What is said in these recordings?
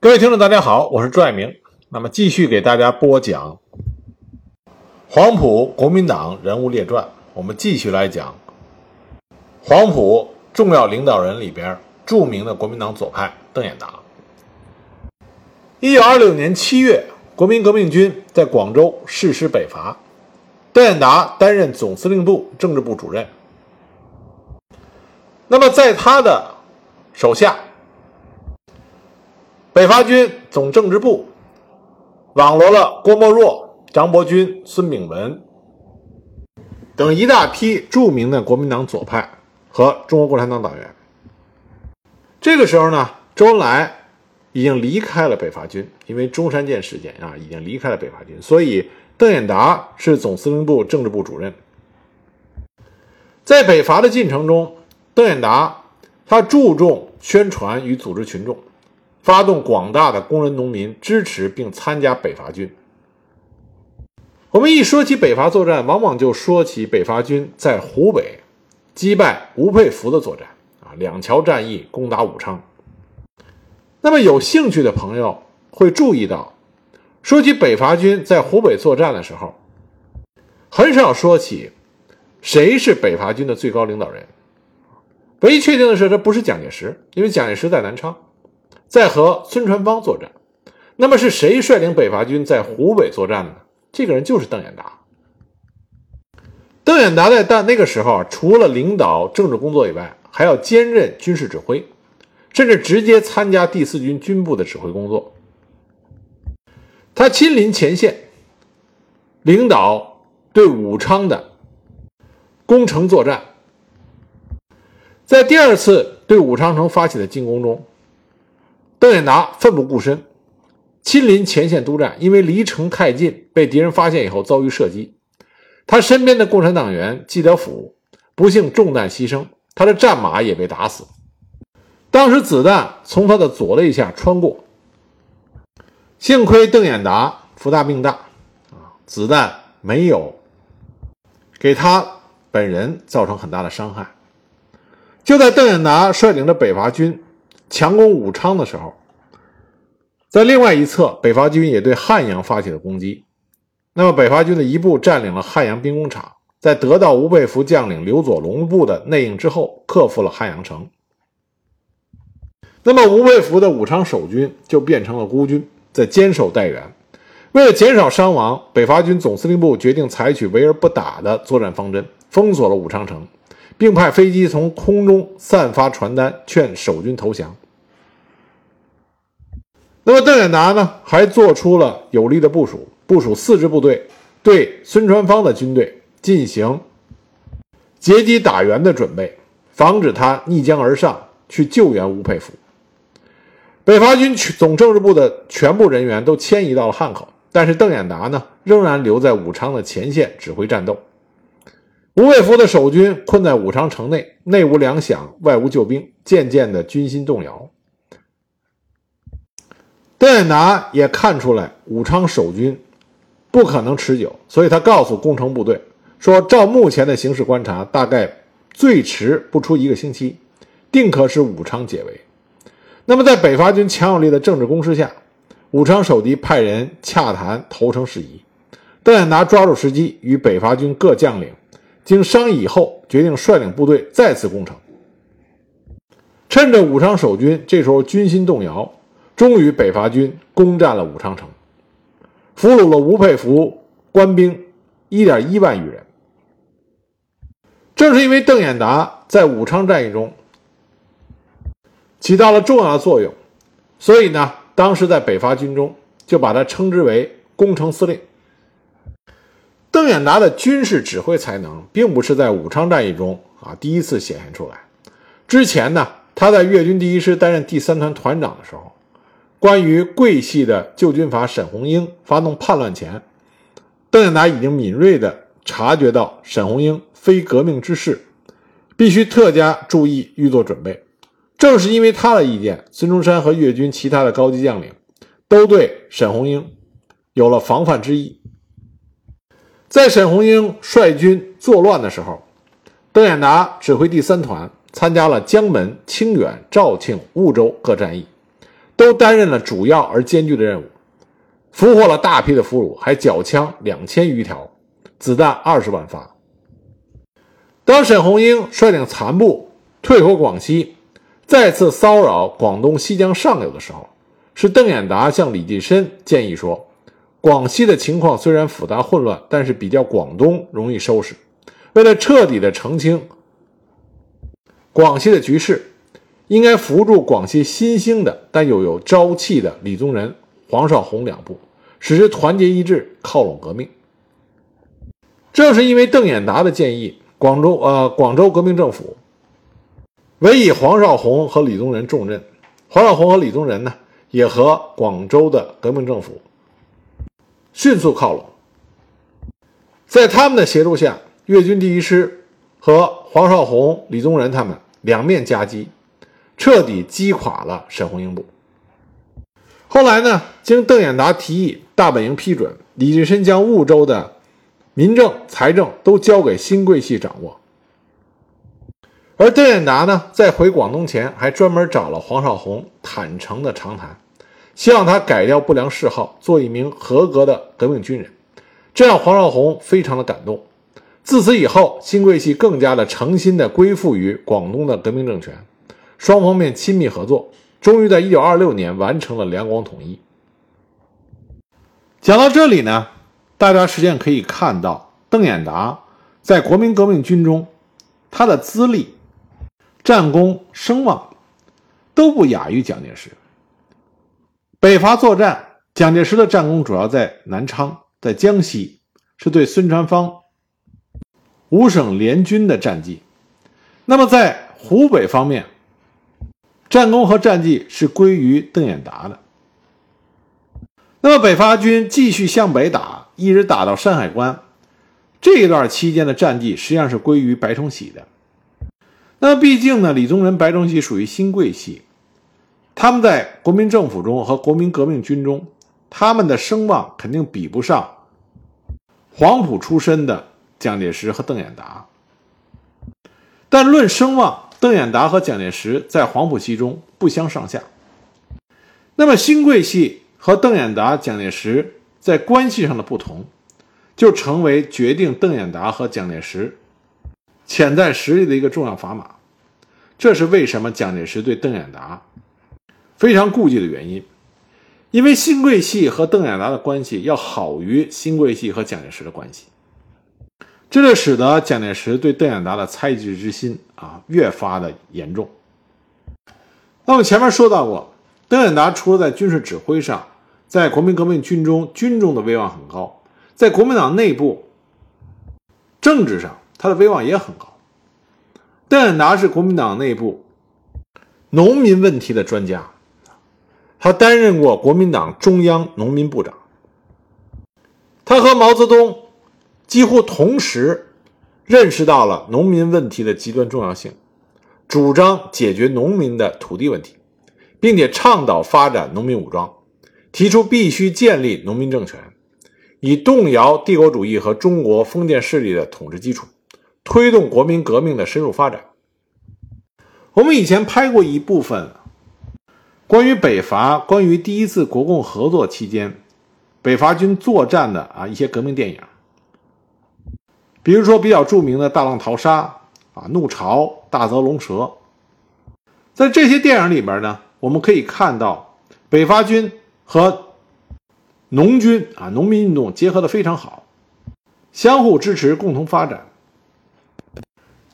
各位听众大家好，我是朱爱明。那么继续给大家播讲黄埔国民党人物列传，我们继续来讲黄埔重要领导人里边著名的国民党左派邓演达。1926年7月，国民革命军在广州誓师北伐，邓演达担任总司令部政治部主任。那么在他的手下，北伐军总政治部网罗了郭沫若、张伯钧、孙炳文等一大批著名的国民党左派和中国共产党党员。这个时候呢，周恩来已经离开了北伐军，因为中山舰事件已经离开了北伐军，所以邓演达是总司令部政治部主任。在北伐的进程中，邓演达他注重宣传与组织群众，发动广大的工人农民支持并参加北伐军。我们一说起北伐作战，往往就说起北伐军在湖北击败吴佩孚的作战，两桥战役攻打武昌。那么有兴趣的朋友会注意到，说起北伐军在湖北作战的时候，很少说起谁是北伐军的最高领导人。唯一确定的是，这不是蒋介石，因为蒋介石在南昌，在和孙传芳作战。那么是谁率领北伐军在湖北作战呢？这个人就是邓演达。邓演达在那个时候除了领导政治工作以外，还要兼任军事指挥，甚至直接参加第四军军部的指挥工作。他亲临前线，领导对武昌的攻城作战。在第二次对武昌城发起的进攻中，邓演达奋不顾身，亲临前线督战，因为离城太近，被敌人发现以后遭遇射击。他身边的共产党员季德甫不幸中弹牺牲，他的战马也被打死。当时子弹从他的左肋下穿过，幸亏邓演达福大命大，子弹没有给他本人造成很大的伤害。就在邓演达率领着北伐军强攻武昌的时候，在另外一侧北伐军也对汉阳发起了攻击。那么北伐军的一部占领了汉阳兵工厂，在得到吴佩孚将领刘佐龙部的内应之后，克服了汉阳城。那么吴佩孚的武昌守军就变成了孤军，在坚守待援。为了减少伤亡，北伐军总司令部决定采取围而不打的作战方针，封锁了武昌城，并派飞机从空中散发传单，劝守军投降。那么邓演达呢，还做出了有力的部署，部署四支部队对孙传芳的军队进行截击打援的准备，防止他逆江而上去救援吴佩孚。北伐军总政治部的全部人员都迁移到了汉口，但是邓演达呢，仍然留在武昌的前线指挥战斗。吴佩孚的守军困在武昌城内，内无粮饷，外无救兵，渐渐的军心动摇。邓演达也看出来武昌守军不可能持久，所以他告诉攻城部队说，照目前的形势观察，大概最迟不出一个星期，定可使武昌解围。那么在北伐军强有力的政治攻势下，武昌守敌派人洽谈投诚事宜。邓演达抓住时机，与北伐军各将领经商议以后，决定率领部队再次攻城。趁着武昌守军这时候军心动摇，终于北伐军攻占了武昌城，俘虏了吴佩孚官兵 1.1 万余人。正是因为邓演达在武昌战役中起到了重要的作用，所以呢，当时在北伐军中就把他称之为攻城司令。邓演达的军事指挥才能并不是在武昌战役中第一次显现出来。之前呢，他在粤军第一师担任第三团团长的时候，关于桂系的旧军阀沈红英发动叛乱前，邓演达已经敏锐地察觉到沈红英非革命之士，必须特加注意预做准备。正是因为他的意见，孙中山和粤军其他的高级将领都对沈红英有了防范之意。在沈红英率军作乱的时候，邓演达指挥第三团参加了江门、清远、肇庆、梧州各战役，都担任了主要而艰巨的任务，俘获了大批的俘虏，还缴枪2000余条，子弹20万发。当沈红英率领残部退回广西，再次骚扰广东西江上游的时候，是邓演达向李济深建议说，广西的情况虽然复杂混乱，但是比较广东容易收拾。为了彻底的澄清广西的局势，应该扶助广西新兴的但又有朝气的李宗仁、黄绍竑两部，使之团结一致，靠拢革命。正是因为邓演达的建议，广州革命政府委以黄绍竑和李宗仁重任。黄绍竑和李宗仁呢，也和广州的革命政府迅速靠拢。在他们的协助下，粤军第一师和黄绍竑、李宗仁他们两面夹击，彻底击垮了沈红英部。后来呢，经邓演达提议，大本营批准，李济深将梧州的民政、财政都交给新桂系掌握。而邓演达呢，在回广东前还专门找了黄绍竑，坦诚的长谈，希望他改掉不良嗜好，做一名合格的革命军人。这让黄绍竑非常的感动。自此以后，新桂系更加的诚心的归附于广东的革命政权，双方面亲密合作，终于在1926年完成了两广统一。讲到这里呢，大家实际上可以看到，邓演达在国民革命军中，他的资历、战功、声望都不亚于蒋介石。北伐作战，蒋介石的战功主要在南昌，在江西，是对孙传芳五省联军的战绩。那么在湖北方面，战功和战绩是归于邓演达的。那么北伐军继续向北打，一直打到山海关，这一段期间的战绩实际上是归于白崇禧的。那毕竟呢，李宗仁、白崇禧属于新桂系，他们在国民政府中和国民革命军中，他们的声望肯定比不上黄埔出身的蒋介石和邓演达。但论声望，邓演达和蒋介石在黄埔系中不相上下。那么新桂系和邓演达、蒋介石在关系上的不同，就成为决定邓演达和蒋介石潜在实力的一个重要砝码。这是为什么蒋介石对邓演达非常顾忌的原因，因为新桂系和邓演达的关系要好于新桂系和蒋介石的关系，这就使得蒋介石对邓演达的猜忌之心越发的严重。那么前面说到过，邓演达除了在军事指挥上，在国民革命军中军中的威望很高，在国民党内部政治上他的威望也很高。邓演达是国民党内部农民问题的专家，他担任过国民党中央农民部长。他和毛泽东几乎同时认识到了农民问题的极端重要性，主张解决农民的土地问题，并且倡导发展农民武装，提出必须建立农民政权，以动摇帝国主义和中国封建势力的统治基础，推动国民革命的深入发展。我们以前拍过一部分关于北伐、关于第一次国共合作期间北伐军作战的一些革命电影，比如说比较著名的《大浪淘沙》怒潮》、《大泽龙蛇》。在这些电影里边呢，我们可以看到北伐军和农军农民运动结合得非常好，相互支持，共同发展。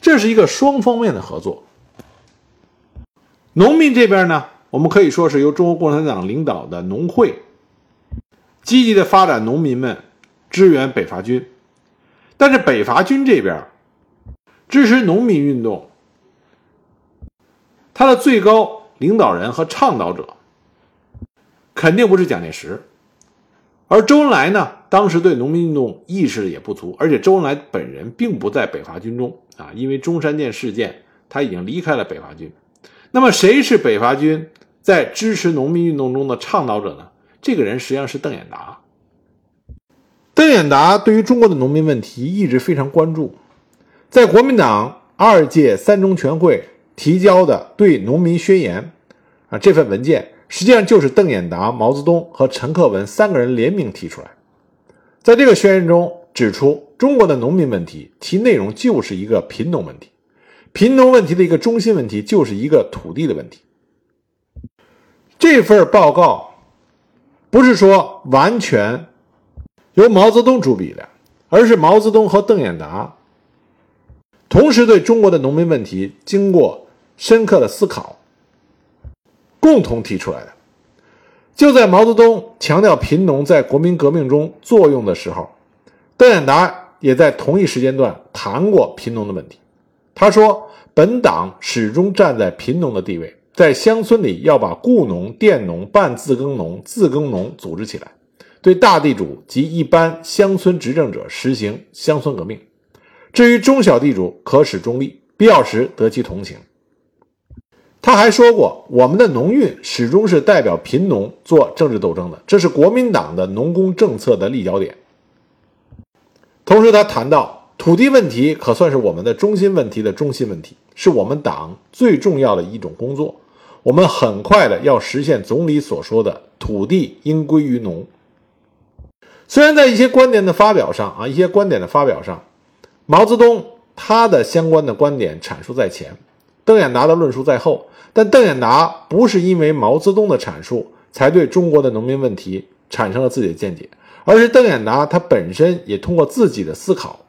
这是一个双方面的合作。农民这边呢，我们可以说是由中国共产党领导的农会积极的发展农民们，支援北伐军。但是北伐军这边支持农民运动，他的最高领导人和倡导者肯定不是蒋介石。而周恩来呢，当时对农民运动意识也不足，而且周恩来本人并不在北伐军中因为中山舰事件他已经离开了北伐军。那么谁是北伐军在支持农民运动中的倡导者呢？这个人实际上是邓演达。邓演达对于中国的农民问题一直非常关注，在国民党2届3中全会提交的对农民宣言这份文件，实际上就是邓演达、毛泽东和陈克文三个人联名提出来。在这个宣言中指出，中国的农民问题其内容就是一个贫农问题，贫农问题的一个中心问题就是一个土地的问题。这份报告不是说完全由毛泽东主笔的，而是毛泽东和邓演达同时对中国的农民问题经过深刻的思考共同提出来的。就在毛泽东强调贫农在国民革命中作用的时候，邓演达也在同一时间段谈过贫农的问题。他说，本党始终站在贫农的地位，在乡村里要把雇农、佃农、半自耕农、自耕农组织起来，对大地主及一般乡村执政者实行乡村革命。至于中小地主，可使中立，必要时得其同情。他还说过，我们的农运始终是代表贫农做政治斗争的，这是国民党的农工政策的立脚点。同时他谈到，土地问题可算是我们的中心问题的中心问题，是我们党最重要的一种工作。我们很快的要实现总理所说的土地应归于农。虽然在一些观点的发表上毛泽东他的相关的观点阐述在前，邓演达的论述在后，但邓演达不是因为毛泽东的阐述才对中国的农民问题产生了自己的见解，而是邓演达他本身也通过自己的思考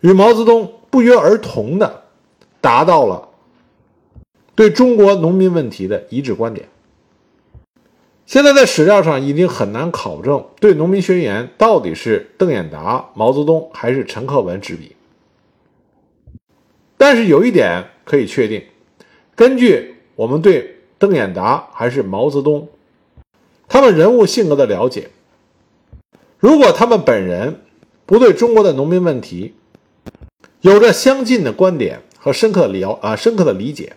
与毛泽东不约而同的达到了对中国农民问题的一致观点。现在在史料上已经很难考证对农民宣言到底是邓演达、毛泽东还是陈克文执笔，但是有一点可以确定，根据我们对邓演达还是毛泽东他们人物性格的了解，如果他们本人不对中国的农民问题有着相近的观点和深刻的理解，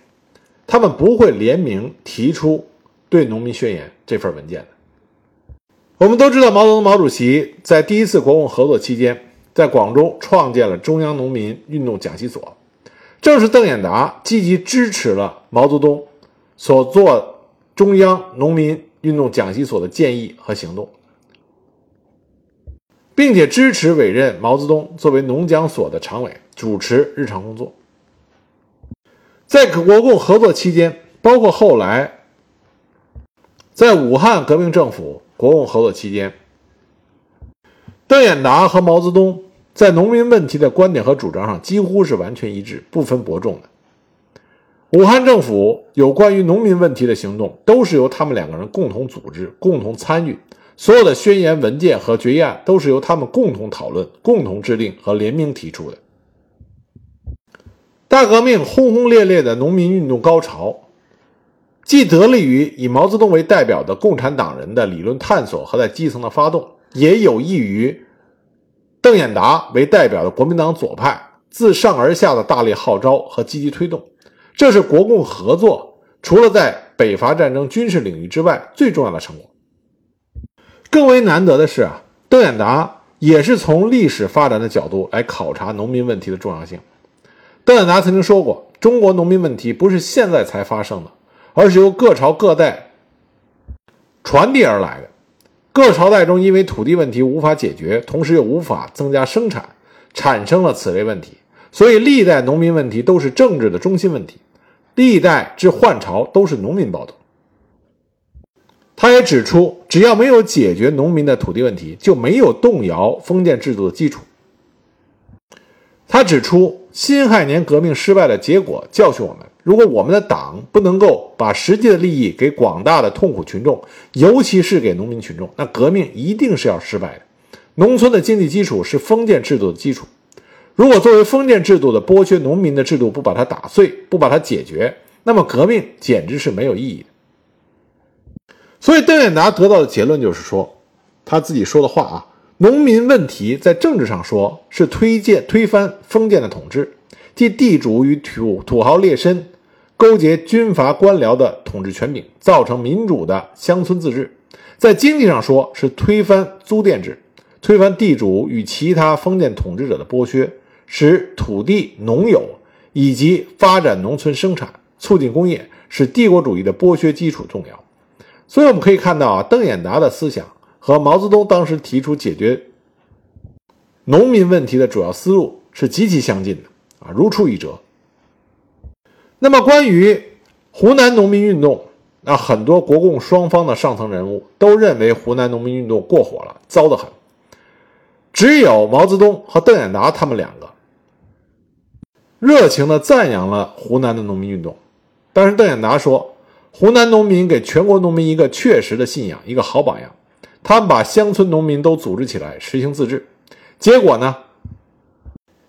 他们不会联名提出对农民宣言这份文件的。我们都知道，毛泽东毛主席在第一次国共合作期间，在广州创建了中央农民运动讲习所，正是邓演达积极支持了毛泽东所做中央农民运动讲习所的建议和行动，并且支持委任毛泽东作为农讲所的常委，主持日常工作。在国共合作期间，包括后来在武汉革命政府国共合作期间，邓演达和毛泽东在农民问题的观点和主张上几乎是完全一致，不分伯仲的。武汉政府有关于农民问题的行动都是由他们两个人共同组织、共同参与，所有的宣言文件和决议案都是由他们共同讨论、共同制定和联名提出的。大革命轰轰烈烈的农民运动高潮，既得利于以毛泽东为代表的共产党人的理论探索和在基层的发动，也有益于邓演达为代表的国民党左派自上而下的大力号召和积极推动。这是国共合作除了在北伐战争军事领域之外最重要的成果。更为难得的是邓演达也是从历史发展的角度来考察农民问题的重要性。邓演达曾经说过，中国农民问题不是现在才发生的，而是由各朝各代传递而来的。各朝代中因为土地问题无法解决，同时又无法增加生产，产生了此类问题，所以历代农民问题都是政治的中心问题，历代至换朝都是农民暴动。他也指出，只要没有解决农民的土地问题，就没有动摇封建制度的基础。他指出，辛亥年革命失败的结果教训我们，如果我们的党不能够把实际的利益给广大的痛苦群众，尤其是给农民群众，那革命一定是要失败的。农村的经济基础是封建制度的基础，如果作为封建制度的剥削农民的制度不把它打碎，不把它解决，那么革命简直是没有意义的。所以邓演达得到的结论就是说，他自己说的话农民问题在政治上说是推翻封建的统治，即地主与土豪劣绅勾结军阀官僚的统治权柄，造成民主的乡村自治；在经济上说是推翻租佃制，推翻地主与其他封建统治者的剥削，使土地农有以及发展农村生产，促进工业，使帝国主义的剥削基础重要。所以我们可以看到啊，邓演达的思想和毛泽东当时提出解决农民问题的主要思路是极其相近的啊，如出一辙。那么关于湖南农民运动，那很多国共双方的上层人物都认为湖南农民运动过火了，糟得很。只有毛泽东和邓演达他们两个热情地赞扬了湖南的农民运动。但是邓演达说，湖南农民给全国农民一个确实的信仰，一个好榜样。他们把乡村农民都组织起来实行自治，结果呢，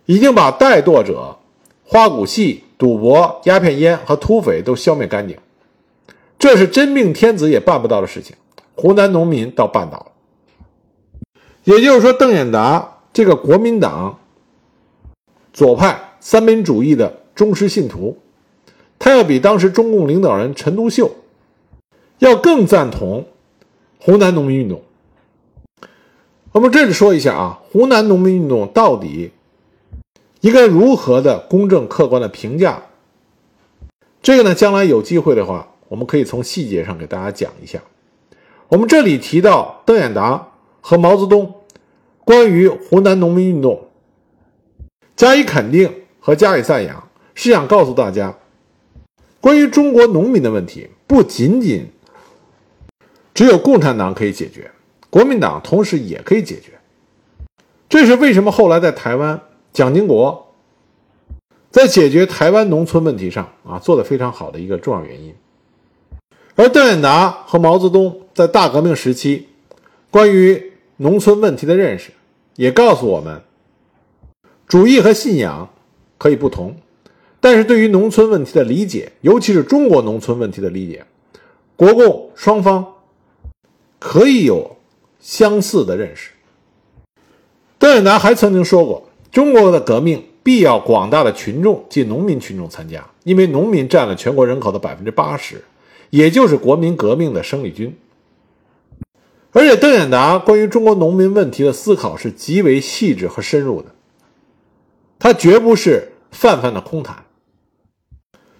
已经把怠惰者、花骨系、赌博、鸦片烟和土匪都消灭干净，这是真命天子也办不到的事情，湖南农民倒办到了。也就是说，邓演达这个国民党左派三民主义的忠实信徒，他要比当时中共领导人陈独秀要更赞同湖南农民运动。我们这里说一下啊，湖南农民运动到底应该如何的公正客观的评价，这个呢，将来有机会的话我们可以从细节上给大家讲一下。我们这里提到邓演达和毛泽东关于湖南农民运动加以肯定和加以赞扬，是想告诉大家，关于中国农民的问题不仅仅只有共产党可以解决，国民党同时也可以解决。这是为什么后来在台湾蒋经国在解决台湾农村问题上啊做得非常好的一个重要原因。而邓演达和毛泽东在大革命时期关于农村问题的认识也告诉我们，主义和信仰可以不同，但是对于农村问题的理解，尤其是中国农村问题的理解，国共双方可以有相似的认识。邓演达还曾经说过，中国的革命必要广大的群众，即农民群众参加，因为农民占了全国人口的 80%， 也就是国民革命的生力军。而且邓演达关于中国农民问题的思考是极为细致和深入的，他绝不是泛泛的空谈。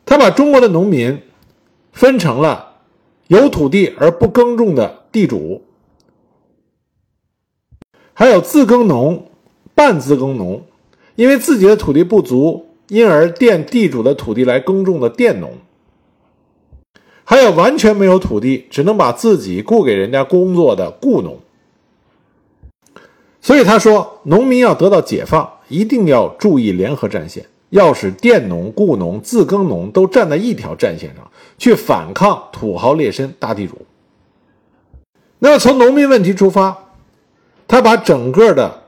他把中国的农民分成了有土地而不耕种的地主，还有自耕农、半自耕农，因为自己的土地不足，因而垫地主的土地来耕种的佃农，还有完全没有土地，只能把自己雇给人家工作的雇农。所以他说，农民要得到解放，一定要注意联合战线，要使佃农、雇农、自耕农都站在一条战线上，去反抗土豪劣绅大地主。那么从农民问题出发，他把整个的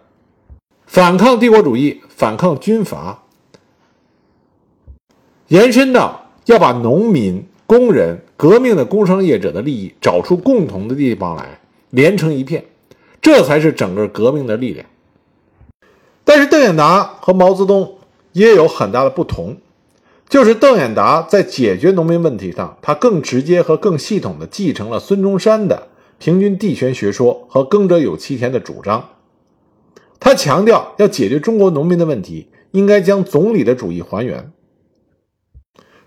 反抗帝国主义、反抗军阀延伸到要把农民、工人、革命的工商业者的利益找出共同的地方来，连成一片，这才是整个革命的力量。但是邓演达和毛泽东也有很大的不同，就是邓演达在解决农民问题上，他更直接和更系统地继承了孙中山的平均地权学说和耕者有其田的主张。他强调，要解决中国农民的问题，应该将总理的主义还原。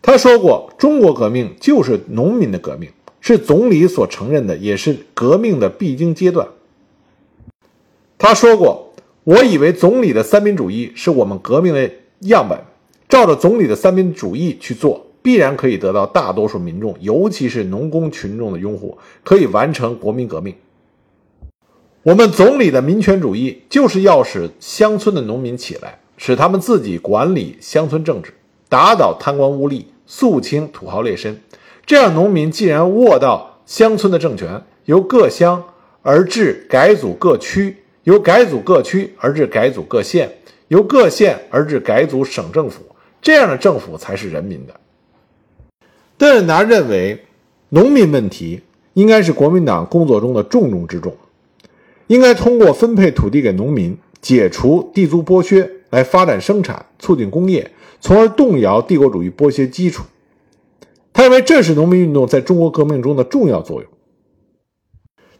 他说过，中国革命就是农民的革命，是总理所承认的，也是革命的必经阶段。他说过，我以为总理的三民主义是我们革命的样本，照着总理的三民主义去做，必然可以得到大多数民众，尤其是农工群众的拥护，可以完成国民革命。我们总理的民权主义就是要使乡村的农民起来，使他们自己管理乡村政治，打倒贪官污吏，肃清土豪劣绅。这样农民既然握到乡村的政权，由各乡而至改组各区，由改组各区而至改组各县，由各县而至改组省政府，这样的政府才是人民的。邓演达认为，农民问题应该是国民党工作中的重中之重，应该通过分配土地给农民，解除地租剥削，来发展生产，促进工业，从而动摇帝国主义剥削基础。他认为这是农民运动在中国革命中的重要作用。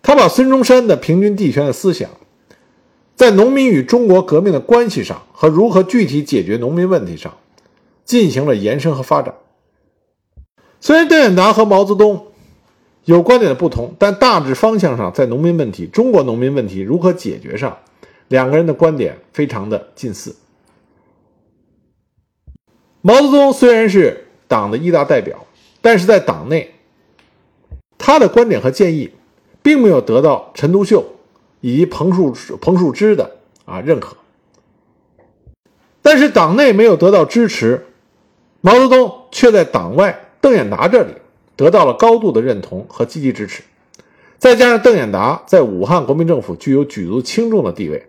他把孙中山的平均地权的思想，在农民与中国革命的关系上和如何具体解决农民问题上进行了延伸和发展。虽然郑远达和毛泽东有观点的不同，但大致方向上在农民问题、中国农民问题如何解决上，两个人的观点非常的近似。毛泽东虽然是党的一大代表，但是在党内他的观点和建议并没有得到陈独秀以及彭树枝的认可。但是党内没有得到支持，毛泽东却在党外邓演达这里得到了高度的认同和积极支持。再加上邓演达在武汉国民政府具有举足轻重的地位，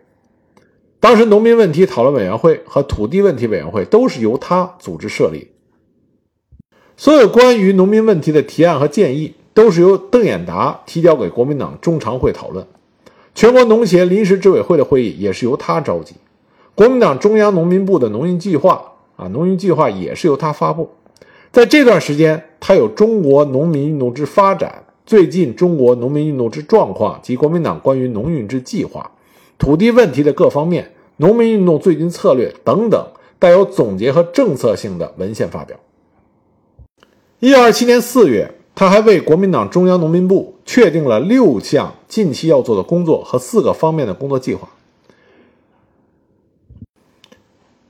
当时农民问题讨论委员会和土地问题委员会都是由他组织设立，所有关于农民问题的提案和建议都是由邓演达提交给国民党中常会讨论，全国农协临时执委会的会议也是由他召集，国民党中央农民部的农运计划也是由他发布。在这段时间，他有《中国农民运动之发展》、最近中国农民运动之状况及国民党关于农运之计划、土地问题的各方面、农民运动最近策略等等带有总结和政策性的文献发表。1927年4月，他还为国民党中央农民部确定了6项近期要做的工作和4个方面的工作计划。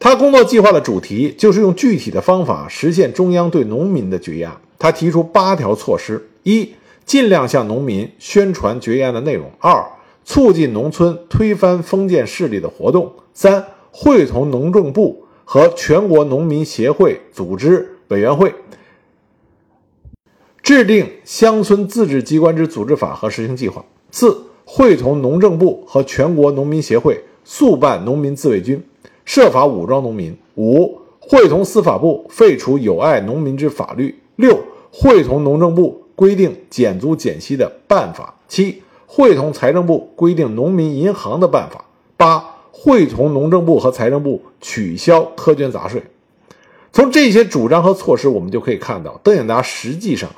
他工作计划的主题就是用具体的方法实现中央对农民的决议案。他提出8条措施：1、尽量向农民宣传决议案的内容； 2、促进农村推翻封建势力的活动； 3、会同农政部和全国农民协会组织委员会制定乡村自治机关之组织法和实行计划； 4、会同农政部和全国农民协会速办农民自卫军，设法武装农民； 5、会同司法部废除有碍农民之法律； 6、会同农政部规定减租减息的办法； 7、会同财政部规定农民银行的办法； 8、会同农政部和财政部取消苛捐杂税。从这些主张和措施我们就可以看到，邓演达实际上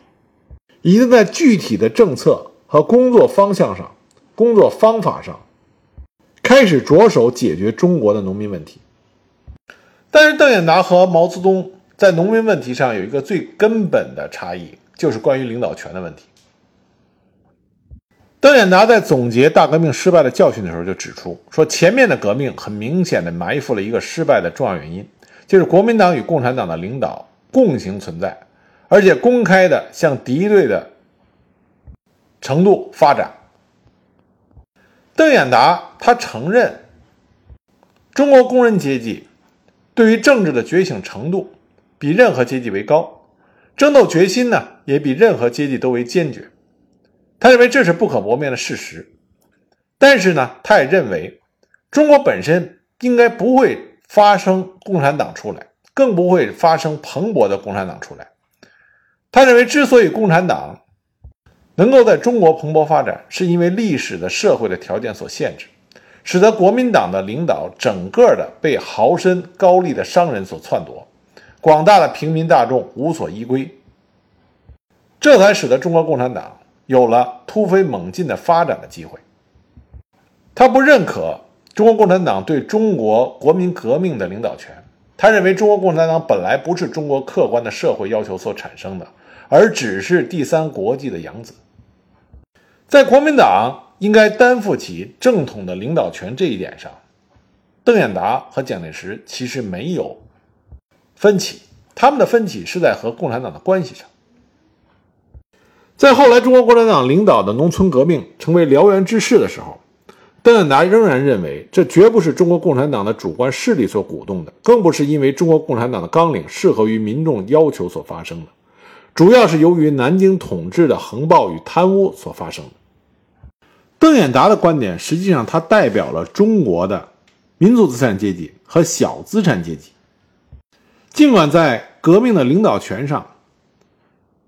已经在具体的政策和工作方向上、工作方法上开始着手解决中国的农民问题。但是邓演达和毛泽东在农民问题上有一个最根本的差异，就是关于领导权的问题。邓演达在总结大革命失败的教训的时候就指出，说前面的革命很明显地埋伏了一个失败的重要原因，就是国民党与共产党的领导共行存在，而且公开的向敌对的程度发展。邓演达他承认中国工人阶级对于政治的觉醒程度比任何阶级为高，争斗决心呢也比任何阶级都为坚决，他认为这是不可磨灭的事实。但是呢，他也认为中国本身应该不会发生共产党出来，更不会发生蓬勃的共产党出来。他认为之所以共产党能够在中国蓬勃发展，是因为历史的社会的条件所限制，使得国民党的领导整个的被豪绅高丽的商人所篡夺，广大的平民大众无所依归，这才使得中国共产党有了突飞猛进的发展的机会。他不认可中国共产党对中国国民革命的领导权，他认为中国共产党本来不是中国客观的社会要求所产生的，而只是第三国际的养子。在国民党应该担负起正统的领导权这一点上，邓演达和蒋介石其实没有分歧，他们的分歧是在和共产党的关系上。在后来中国共产党领导的农村革命成为燎原之势的时候，邓演达仍然认为这绝不是中国共产党的主观势力所鼓动的，更不是因为中国共产党的纲领适合于民众要求所发生的，主要是由于南京统治的横暴与贪污所发生的。邓演达的观点实际上他代表了中国的民族资产阶级和小资产阶级，尽管在革命的领导权上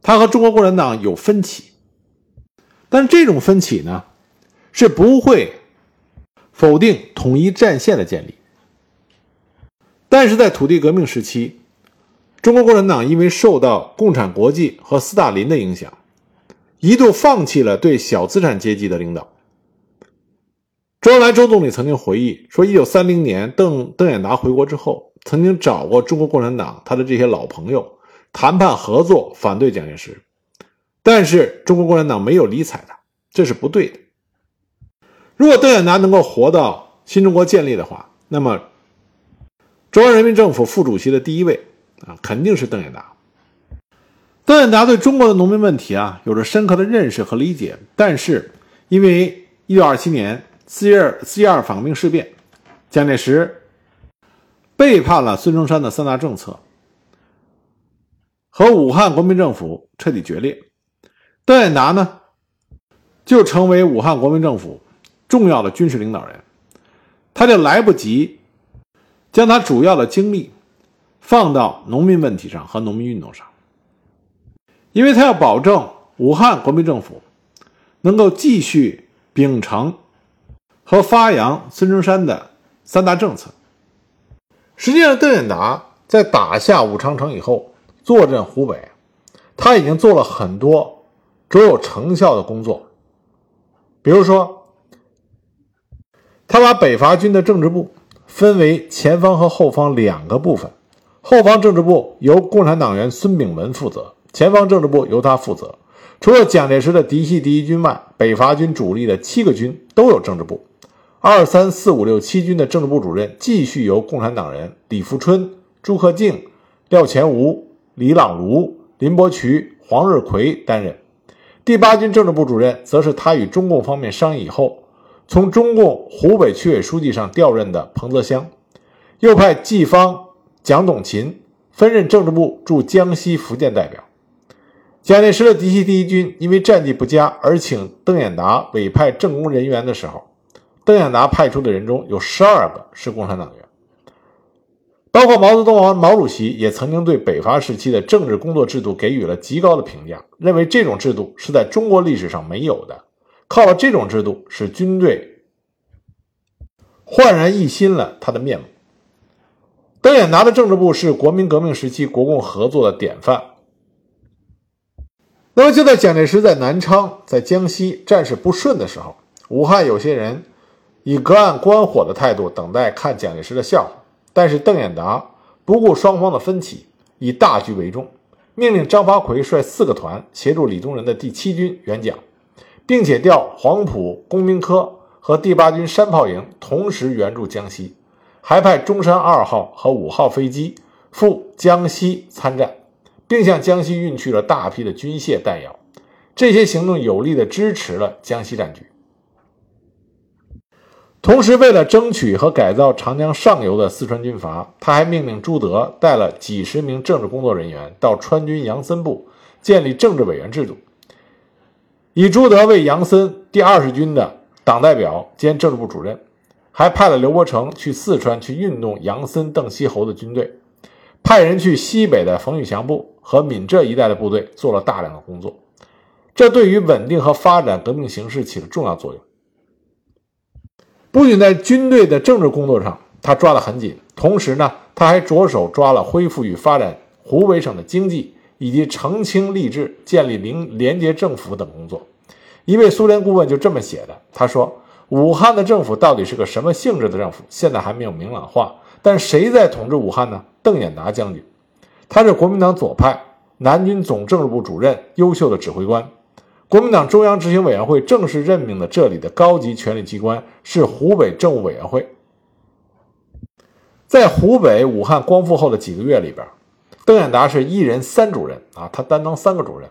他和中国共产党有分歧，但这种分歧呢是不会否定统一战线的建立。但是在土地革命时期，中国共产党因为受到共产国际和斯大林的影响，一度放弃了对小资产阶级的领导。周恩来周总理曾经回忆说，1930年邓演达回国之后，曾经找过中国共产党他的这些老朋友，谈判合作，反对蒋介石。但是中国共产党没有理睬他，这是不对的。如果邓小平能够活到新中国建立的话，那么中央人民政府副主席的第一位肯定是邓演达。邓演达对中国的农民问题有着深刻的认识和理解，但是因为1927年4月2反革命事变，蒋介石背叛了孙中山的三大政策，和武汉国民政府彻底决裂。邓演达呢，就成为武汉国民政府重要的军事领导人，他就来不及将他主要的精力放到农民问题上和农民运动上，因为他要保证武汉国民政府能够继续秉承和发扬孙中山的三大政策。实际上，邓演达在打下武昌城以后，坐镇湖北，他已经做了很多卓有成效的工作。比如说，他把北伐军的政治部分为前方和后方两个部分，后方政治部由共产党员孙炳文负责，前方政治部由他负责。除了蒋介石的嫡系第一军外，北伐军主力的7个军都有政治部。2、3、4、5、6、7军的政治部主任继续由共产党人李福春、朱克敬、廖乾吾、李朗如、林伯渠、黄日葵担任。第8军政治部主任则是他与中共方面商议以后，从中共湖北区委书记上调任的彭泽湘，又派季芳、蒋董琴分任政治部驻江西、福建代表。蒋介石的嫡系第一军因为战绩不佳而请邓演达委派政工人员的时候，邓演达派出的人中有12个是共产党员，包括毛泽东和毛主席也曾经对北伐时期的政治工作制度给予了极高的评价，认为这种制度是在中国历史上没有的，靠了这种制度使军队焕然一新了他的面目。邓演达的政治部是国民革命时期国共合作的典范。那么就在蒋介石在南昌、在江西战事不顺的时候，武汉有些人以隔岸观火的态度等待看蒋介石的笑话，但是邓演达不顾双方的分歧，以大局为重，命令张发奎率4个团协助李宗仁的第7军援蒋，并且调黄埔工兵科和第8军山炮营同时援助江西，还派中山2号和5号飞机赴江西参战，并向江西运去了大批的军械弹药。这些行动有力地支持了江西战局。同时，为了争取和改造长江上游的四川军阀，他还命令朱德带了几十名政治工作人员到川军杨森部建立政治委员制度，以朱德为杨森第20军的党代表兼政治部主任，还派了刘伯承去四川去运动杨森、邓锡侯的军队，派人去西北的冯玉祥部和闽浙一带的部队做了大量的工作，这对于稳定和发展革命形势起了重要作用。不仅在军队的政治工作上他抓得很紧，同时呢，他还着手抓了恢复与发展湖北省的经济以及澄清吏治、建立廉洁政府等工作。一位苏联顾问就这么写的，他说，武汉的政府到底是个什么性质的政府，现在还没有明朗化，但谁在统治武汉呢？邓演达将军，他是国民党左派南军总政治部主任优秀的指挥官，国民党中央执行委员会正式任命的这里的高级权力机关是湖北政务委员会。在湖北武汉光复后的几个月里边，邓演达是1人3主任他担当3个主任，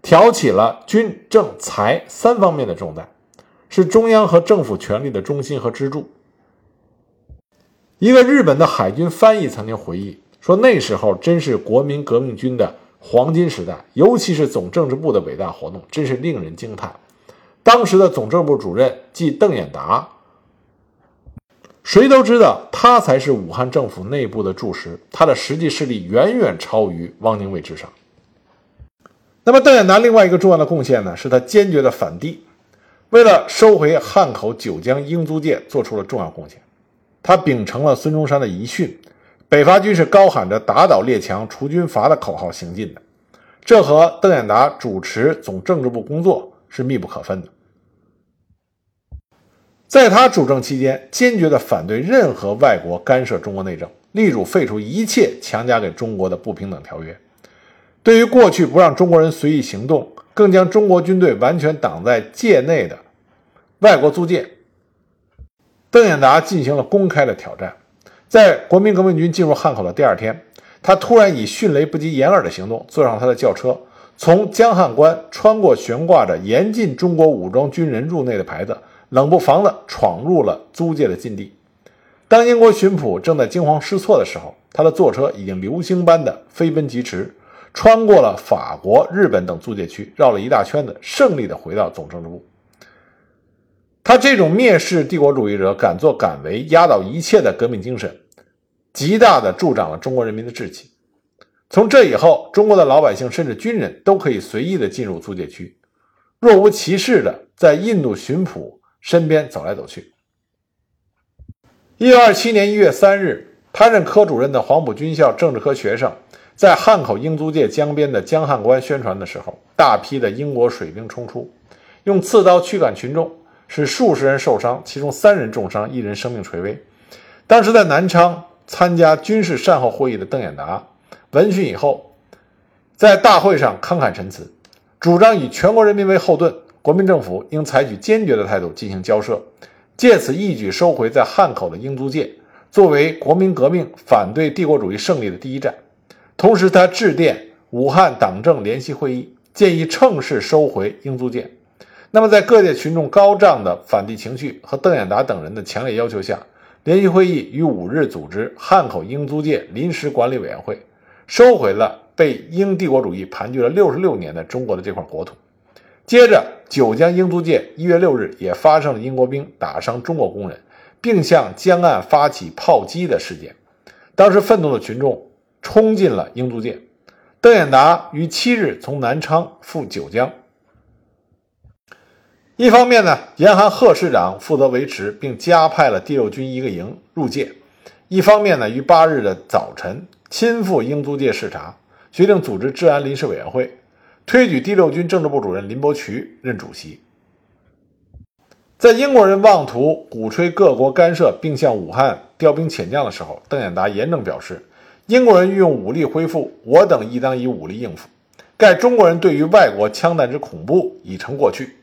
挑起了军政财3方面的重担，是中央和政府权力的中心和支柱。一个日本的海军翻译曾经回忆说，那时候真是国民革命军的黄金时代，尤其是总政治部的伟大活动，真是令人惊叹。当时的总政治部主任即邓演达，谁都知道他才是武汉政府内部的柱石，他的实际势力远远超于汪精卫之上。那么邓演达另外一个重要的贡献呢，是他坚决的反帝，为了收回汉口、九江、英租界做出了重要贡献。他秉承了孙中山的遗训，北伐军是高喊着打倒列强、除军阀的口号行进的，这和邓演达主持总政治部工作是密不可分的。在他主政期间，坚决地反对任何外国干涉中国内政，力主废除一切强加给中国的不平等条约。对于过去不让中国人随意行动，更将中国军队完全挡在界内的外国租界，邓演达进行了公开的挑战。在国民革命军进入汉口的第二天，他突然以迅雷不及掩耳的行动坐上他的轿车，从江汉关穿过悬挂着严禁中国武装军人入内的牌子，冷不防地闯入了租界的禁地。当英国巡捕正在惊慌失措的时候，他的坐车已经流星般的飞奔疾驰，穿过了法国、日本等租界区，绕了一大圈子，胜利地回到总政治部。他这种蔑视帝国主义者敢作敢为、压倒一切的革命精神，极大地助长了中国人民的志气。从这以后，中国的老百姓甚至军人都可以随意地进入租界区，若无其事地在印度巡捕身边走来走去。1927年1月3日，他任科主任的黄埔军校政治科学生在汉口英租界江边的江汉关宣传的时候，大批的英国水兵冲出，用刺刀驱赶群众，使数十人受伤，其中3人重伤，1人生命垂危。当时在南昌参加军事善后会议的邓演达闻讯以后，在大会上慷慨陈词，主张以全国人民为后盾，国民政府应采取坚决的态度进行交涉，借此一举收回在汉口的英租界，作为国民革命反对帝国主义胜利的第一战。同时他致电武汉党政联席会议，建议乘势收回英租界。那么在各界群众高涨的反帝情绪和邓演达等人的强烈要求下，联席会议于5日组织汉口英租界临时管理委员会，收回了被英帝国主义盘踞了66年的中国的这块国土。接着九江英租界1月6日也发生了英国兵打伤中国工人，并向江岸发起炮击的事件。当时愤怒的群众冲进了英租界，邓演达于7日从南昌赴九江。一方面呢，严寒鹤师长负责维持并加派了第6军一个营入界；一方面呢，于8日的早晨亲赴英租界视察，决定组织治安临时委员会，推举第6军政治部主任林伯渠任主席。在英国人妄图鼓吹各国干涉并向武汉调兵遣将的时候，邓演达严正表示，英国人运用武力恢复，我等亦当以武力应付，盖中国人对于外国枪弹之恐怖已成过去。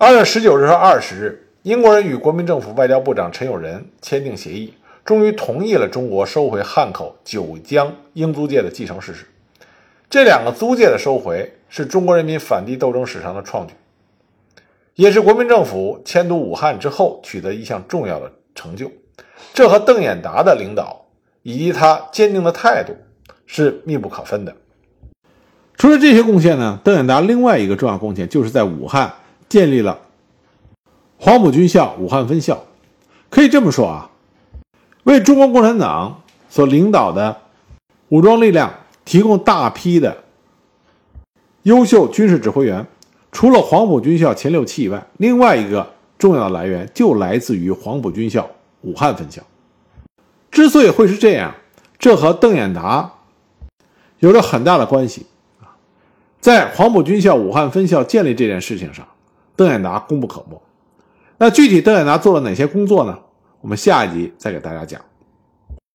2月19日和20日，英国人与国民政府外交部长陈友仁签订协议，终于同意了中国收回汉口、九江、英租界的继承事实。这两个租界的收回是中国人民反帝斗争史上的创举，也是国民政府迁都武汉之后取得一项重要的成就。这和邓演达的领导以及他坚定的态度是密不可分的。除了这些贡献呢，邓演达另外一个重要贡献就是在武汉建立了黄埔军校武汉分校。可以这么说啊，为中国共产党所领导的武装力量提供大批的优秀军事指挥员，除了黄埔军校前6期以外，另外一个重要的来源就来自于黄埔军校武汉分校。之所以会是这样，这和邓演达有着很大的关系。在黄埔军校武汉分校建立这件事情上，邓演达功不可没。那具体邓演达做了哪些工作呢？我们下一集再给大家讲。